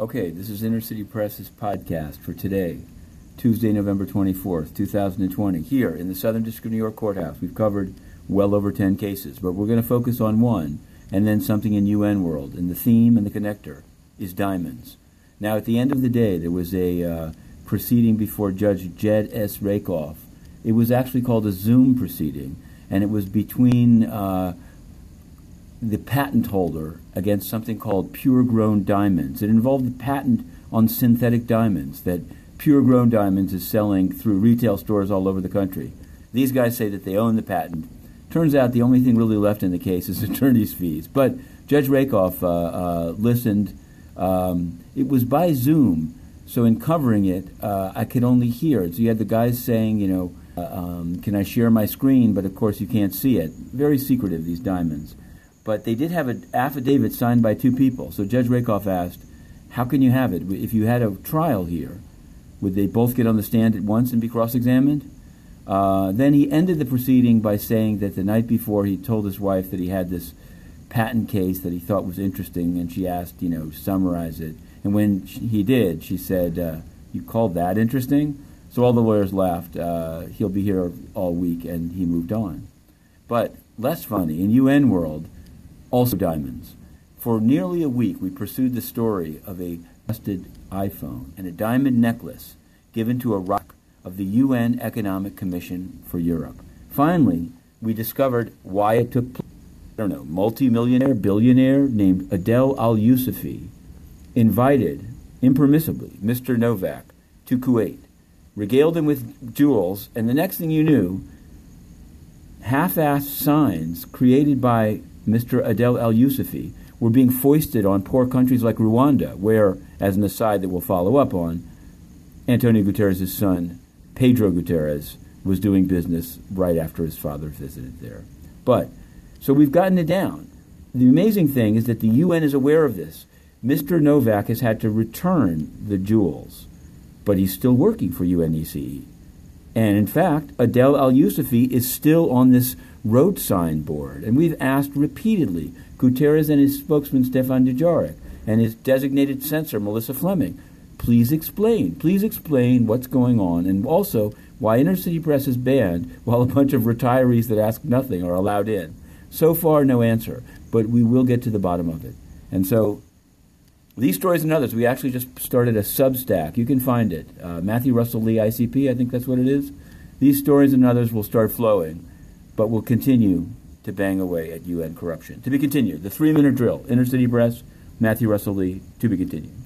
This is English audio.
Okay, this is Inner City Press's podcast for today, Tuesday, November 24th, 2020, here in the Southern District of New York Courthouse. We've covered well over 10 cases, but we're going to focus on one and then something in UN world, and the theme and the connector is diamonds. Now, at the end of the day, there was a proceeding before Judge Jed S. Rakoff. It was actually called a Zoom proceeding, and it was between the patent holder against something called pure-grown diamonds. It involved the patent on synthetic diamonds that pure-grown diamonds is selling through retail stores all over the country. These guys say that they own the patent. Turns out the only thing really left in the case is attorney's fees. But Judge Rakoff listened. It was by Zoom, so in covering it, I could only hear it. So you had the guys saying, you know, can I share my screen? But of course you can't see it. Very secretive, these diamonds. But they did have an affidavit signed by two people. So Judge Rakoff asked, how can you have it? If you had a trial here, would they both get on the stand at once and be cross-examined? Then he ended the proceeding by saying that the night before he told his wife that he had this patent case that he thought was interesting, and she asked, you know, summarize it. And when he did, she said, you called that interesting? So all the lawyers laughed. He'll be here all week, and he moved on. But less funny, in UN world, also diamonds. For nearly a week, we pursued the story of a busted iPhone and a diamond necklace given to a rock of the UN Economic Commission for Europe. Finally, we discovered why it took place. I don't know, multi-millionaire, billionaire named Adele Al-Yusufi invited, impermissibly, Mr. Novak to Kuwait, regaled him with jewels, and the next thing you knew, half-assed signs created by Mr. Adele Al-Yusufi were being foisted on poor countries like Rwanda, where, as an aside that we'll follow up on, Antonio Guterres' son, Pedro Guterres, was doing business right after his father visited there. But, so we've gotten it down. The amazing thing is that the UN is aware of this. Mr. Novak has had to return the jewels, but he's still working for UNECE. And in fact, Adele Al-Yusufi is still on this road sign board. And we've asked repeatedly, Guterres and his spokesman, Stefan Dujarric, and his designated censor, Melissa Fleming, please explain what's going on, and also why Inner City Press is banned while a bunch of retirees that ask nothing are allowed in. So far, no answer, but we will get to the bottom of it. And so these stories and others, we actually just started a Substack. You can find it, Matthew Russell Lee, ICP, I think that's what it is. These stories and others will start flowing, but we'll continue to bang away at UN corruption. To be continued, the 3-minute drill, Inner City Press, Matthew Russell Lee, to be continued.